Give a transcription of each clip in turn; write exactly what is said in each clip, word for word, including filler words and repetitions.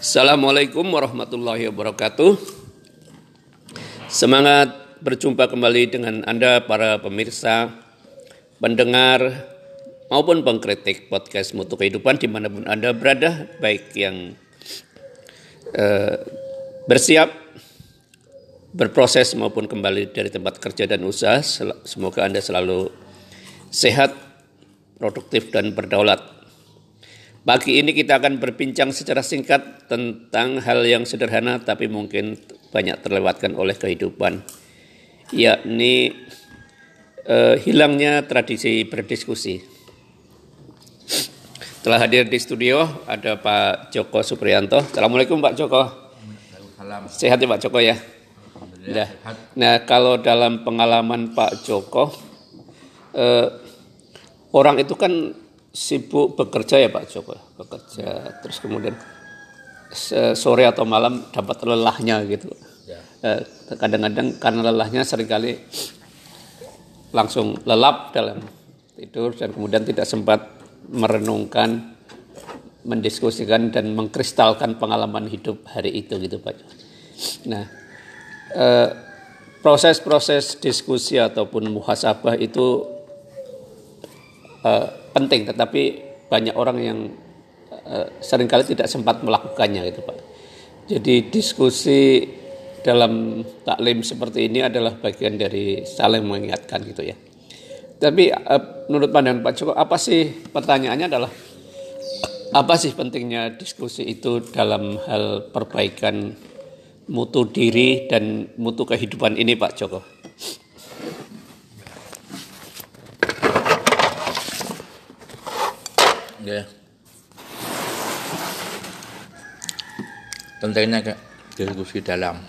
Assalamualaikum warahmatullahi wabarakatuh. Semangat berjumpa kembali dengan Anda para pemirsa, pendengar maupun pengkritik podcast Mutu Kehidupan dimanapun Anda berada, baik yang eh, bersiap, berproses maupun kembali dari tempat kerja dan usaha. Semoga Anda selalu sehat, produktif dan berdaulat. Pagi ini kita akan berbincang secara singkat tentang hal yang sederhana tapi mungkin banyak terlewatkan oleh kehidupan, yakni eh, hilangnya tradisi berdiskusi. Telah hadir di studio ada Pak Joko Supriyanto. Assalamualaikum Pak Joko. Salam. Sehat ya Pak Joko ya? Alhamdulillah. Nah, nah kalau dalam pengalaman Pak Joko, eh, orang itu kan sibuk bekerja ya Pak Joko, bekerja terus kemudian sore atau malam dapat lelahnya gitu ya. Kadang-kadang karena lelahnya seringkali langsung lelap dalam tidur dan kemudian tidak sempat merenungkan, mendiskusikan dan mengkristalkan pengalaman hidup hari itu gitu Pak Joko. Nah, eh, proses-proses diskusi ataupun muhasabah itu eh, penting, tetapi banyak orang yang uh, seringkali tidak sempat melakukannya gitu Pak. Jadi diskusi dalam taklim seperti ini adalah bagian dari saling mengingatkan gitu ya. Tapi uh, menurut pandangan Pak Joko, apa sih pertanyaannya adalah apa sih pentingnya diskusi itu dalam hal perbaikan mutu diri dan mutu kehidupan ini Pak Joko? Ya. Pentingnya diskusi dalam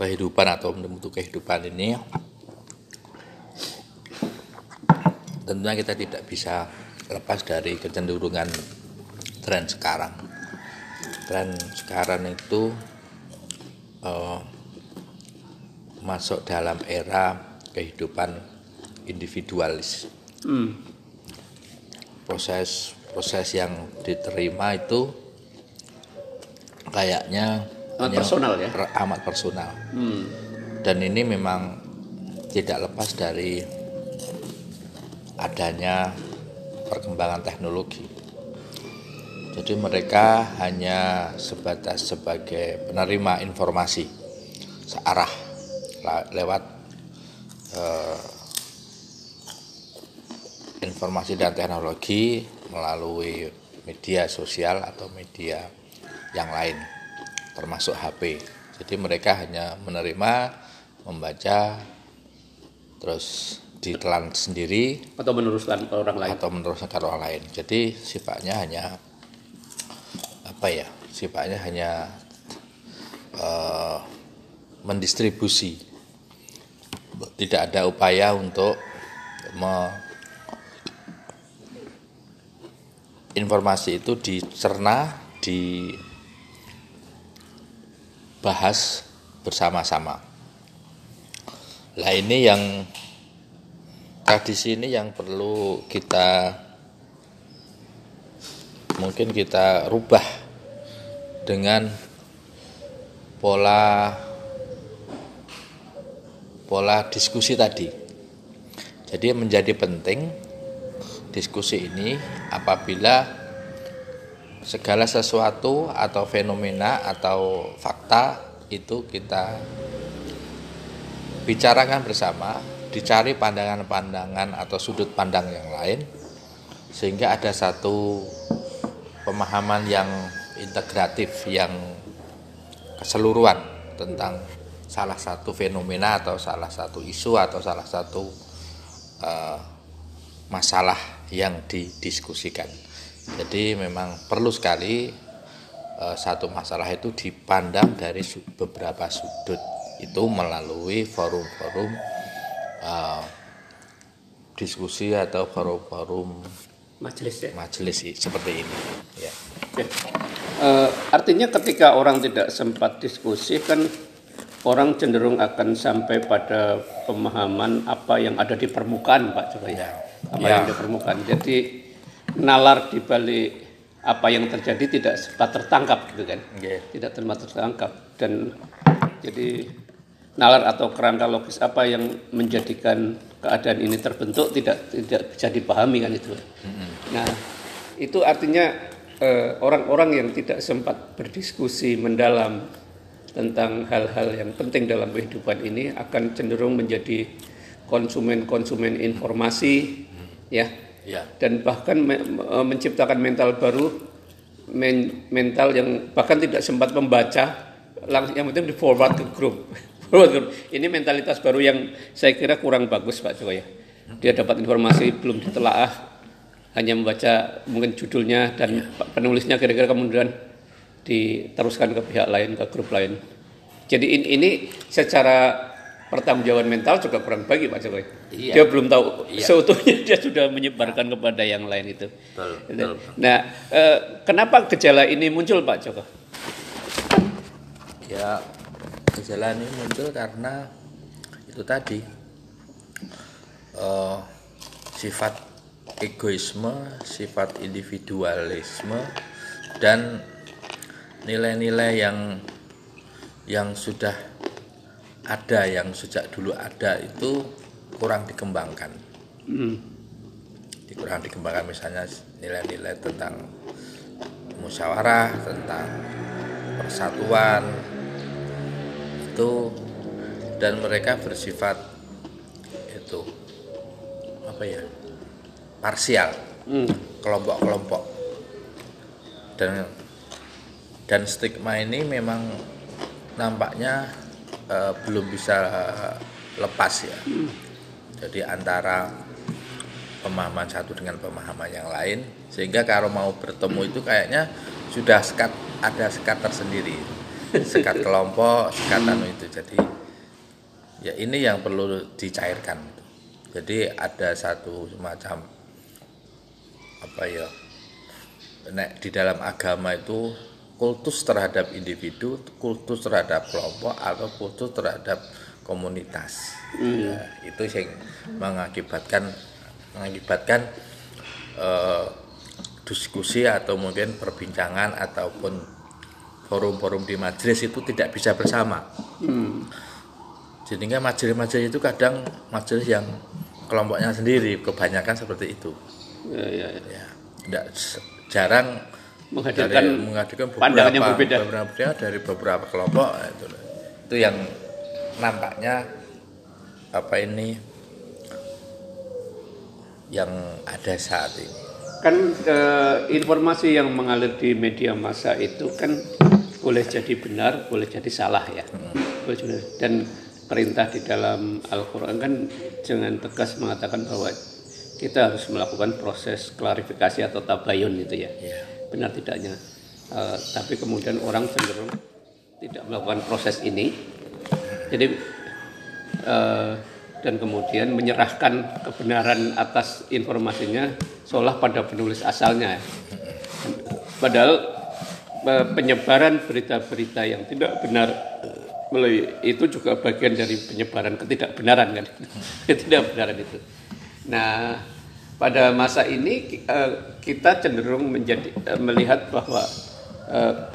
kehidupan atau mutu kehidupan ini, tentunya kita tidak bisa lepas dari kecenderungan tren sekarang. Tren sekarang itu eh, masuk dalam era kehidupan individualis. Hmm. Proses-proses yang diterima itu kayaknya amat personal ya, per, amat personal. Hmm. Dan ini memang tidak lepas dari adanya perkembangan teknologi. Jadi mereka hanya sebatas sebagai penerima informasi searah lewat eh, informasi dan teknologi melalui media sosial atau media yang lain termasuk H P. Jadi mereka hanya menerima, membaca, terus ditelan sendiri atau meneruskan ke orang lain. Atau meneruskan ke orang lain. Jadi sifatnya hanya apa ya? Sifatnya hanya uh, mendistribusi. Tidak ada upaya untuk me- informasi itu dicerna, dibahas bersama-sama. Nah ini yang tradisi ini yang perlu kita mungkin kita rubah dengan pola pola diskusi tadi. Jadi menjadi penting diskusi ini apabila segala sesuatu atau fenomena atau fakta itu kita bicarakan bersama, dicari pandangan-pandangan atau sudut pandang yang lain, sehingga ada satu pemahaman yang integratif, yang keseluruhan tentang salah satu fenomena atau salah satu isu atau salah satu uh, masalah yang didiskusikan. Jadi memang perlu sekali e, satu masalah itu dipandang dari su- beberapa sudut itu melalui forum-forum e, diskusi atau forum-forum majelis ya? Majelis seperti ini. Ya. Oke. E, artinya ketika orang tidak sempat diskusi kan orang cenderung akan sampai pada pemahaman apa yang ada di permukaan Pak Joko ya. Apa ya. Yang di permukaan. Jadi nalar di balik apa yang terjadi tidak sempat tertangkap gitu kan, yeah. tidak sempat tertangkap. Dan jadi nalar atau kerangka logis apa yang menjadikan keadaan ini terbentuk tidak tidak bisa dipahami kan itu. Mm-hmm. Nah itu artinya eh, orang-orang yang tidak sempat berdiskusi mendalam tentang hal-hal yang penting dalam kehidupan ini akan cenderung menjadi konsumen-konsumen informasi, mm-hmm. ya, yeah. dan bahkan me- menciptakan mental baru, men- mental yang bahkan tidak sempat membaca, lang- yang penting di forward ke grup. Ini mentalitas baru yang saya kira kurang bagus Pak Joko ya. Dia dapat informasi belum ditelaah, hanya membaca mungkin judulnya dan penulisnya kira-kira kemudian diteruskan ke pihak lain, ke grup lain. Jadi ini, ini secara pertanggungjawaban mental juga kurang bagi Pak Joko. Iya. Dia belum tahu iya. seutuhnya, dia sudah menyebarkan kepada yang lain itu. Betul, betul. Nah, eh, kenapa gejala ini muncul Pak Joko? Ya. Gejala ini muncul karena itu tadi uh, sifat egoisme, sifat individualisme, dan nilai-nilai yang yang sudah ada, yang sejak dulu ada itu kurang dikembangkan. Mm. Kurang dikembangkan, misalnya nilai-nilai tentang musyawarah, tentang persatuan. Itu, dan mereka bersifat itu apa ya parsial, hmm. kelompok-kelompok, dan dan stigma ini memang nampaknya uh, belum bisa lepas ya. Hmm. Jadi antara pemahaman satu dengan pemahaman yang lain, sehingga kalau mau bertemu itu kayaknya sudah sekat, ada sekat tersendiri. Sekat kelompok, sekat anu itu. Jadi ya ini yang perlu dicairkan. Jadi ada satu semacam apa ya, nek di dalam agama itu kultus terhadap individu, kultus terhadap kelompok, atau kultus terhadap komunitas. Mm. Ya, itu yang mengakibatkan mengakibatkan eh, diskusi atau mungkin perbincangan ataupun forum-forum di majelis itu tidak bisa bersama. Hmm. Jadi kan majelis-majelis itu kadang majelis yang kelompoknya sendiri, kebanyakan seperti itu. Ya, ya, ya. Ya, tidak jarang menghadirkan, dari, menghadirkan pandangan yang berbeda. berbeda dari beberapa kelompok itu. Itu yang nampaknya apa ini yang ada saat ini. Kan e, informasi yang mengalir di media massa itu kan boleh jadi benar, boleh jadi salah ya. Dan perintah di dalam Al-Qur'an kan dengan tegas mengatakan bahwa kita harus melakukan proses klarifikasi atau tabayun itu ya, benar tidaknya. E, tapi kemudian orang cenderung tidak melakukan proses ini. Jadi e, dan kemudian menyerahkan kebenaran atas informasinya seolah pada penulis asalnya. Padahal penyebaran berita-berita yang tidak benar itu juga bagian dari penyebaran ketidakbenaran kan, ketidakbenaran itu. Nah, pada masa ini kita cenderung menjadi melihat bahwa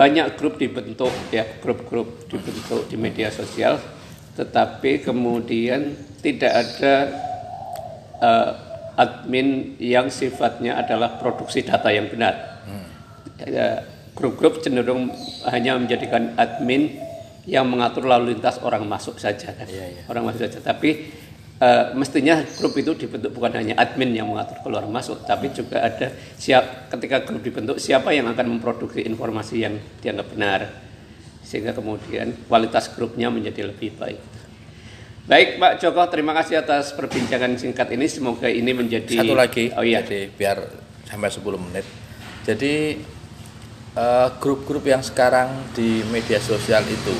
banyak grup dibentuk ya, grup-grup dibentuk di media sosial, tetapi kemudian tidak ada uh, admin yang sifatnya adalah produksi data yang benar. Hmm. Uh, grup-grup cenderung hanya menjadikan admin yang mengatur lalu lintas orang masuk saja, kan? Yeah, yeah. Orang masuk saja. Tapi uh, mestinya grup itu dibentuk bukan hanya admin yang mengatur keluar masuk, tapi juga ada siap ketika grup dibentuk siapa yang akan memproduksi informasi yang dianggap benar, sehingga kemudian kualitas grupnya menjadi lebih baik. Baik Pak Joko, terima kasih atas perbincangan singkat ini. Semoga ini menjadi satu lagi. Oh iya. Jadi biar sampai sepuluh menit. Jadi uh, grup-grup yang sekarang di media sosial itu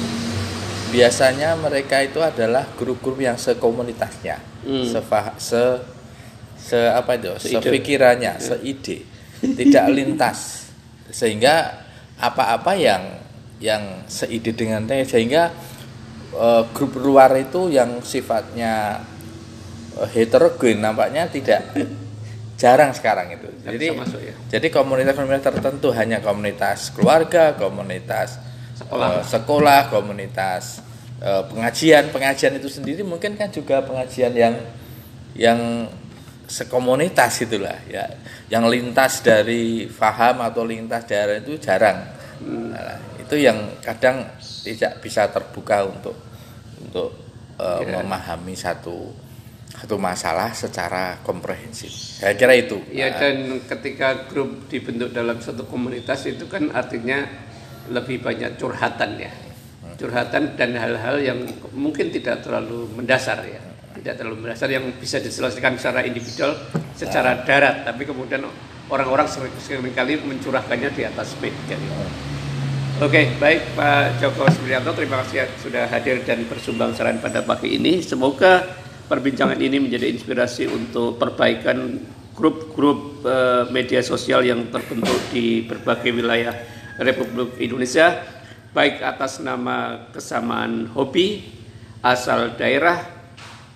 biasanya mereka itu adalah grup-grup yang sekomunitasnya, hmm. sefa, se se apa itu, seide. Sepikirannya, hmm. seide, tidak lintas, sehingga apa-apa yang yang seide dengannya, sehingga uh, grup luar itu yang sifatnya uh, heterogen nampaknya tidak Jarang sekarang itu. Jadi masuk, ya? Jadi komunitas-komunitas tertentu, hanya komunitas keluarga, komunitas sekolah, uh, sekolah komunitas uh, pengajian. Pengajian itu sendiri mungkin kan juga pengajian yang yang sekomunitas itulah ya. Yang lintas dari faham atau lintas daerah itu jarang. Nah, itu yang kadang tidak bisa terbuka untuk untuk uh, yeah. memahami satu satu masalah secara komprehensif. Saya kira itu. Ya, dan ketika grup dibentuk dalam satu komunitas itu kan artinya lebih banyak curhatan ya. Curhatan dan hal-hal yang mungkin tidak terlalu mendasar ya. Tidak terlalu mendasar yang bisa diselesaikan secara individual, secara darat, tapi kemudian orang-orang seringkali mencurahkannya di atas media. Oke, okay, baik Pak Joko Supriyanto, terima kasih sudah hadir dan bersumbang saran pada pagi ini. Semoga perbincangan ini menjadi inspirasi untuk perbaikan grup-grup uh, media sosial yang terbentuk di berbagai wilayah Republik Indonesia, baik atas nama kesamaan hobi, asal daerah,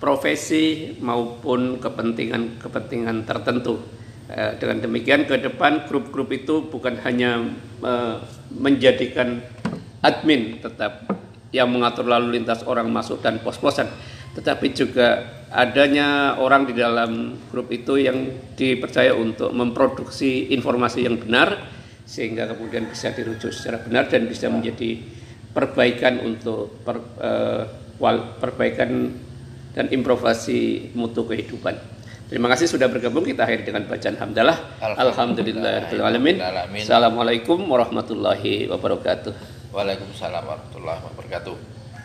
profesi, maupun kepentingan-kepentingan tertentu. Uh, dengan demikian ke depan grup-grup itu bukan hanya uh, menjadikan admin tetap yang mengatur lalu lintas orang masuk dan pos-posan, tetapi juga adanya orang di dalam grup itu yang dipercaya untuk memproduksi informasi yang benar sehingga kemudian bisa dirujuk secara benar dan bisa menjadi perbaikan untuk per, eh, perbaikan dan improvisasi mutu kehidupan. Terima kasih sudah bergabung, kita akhiri dengan bacaan hamdalah. Alhamdulillahirabbil alamin. Assalamualaikum warahmatullahi wabarakatuh. Waalaikumsalam warahmatullahi wabarakatuh.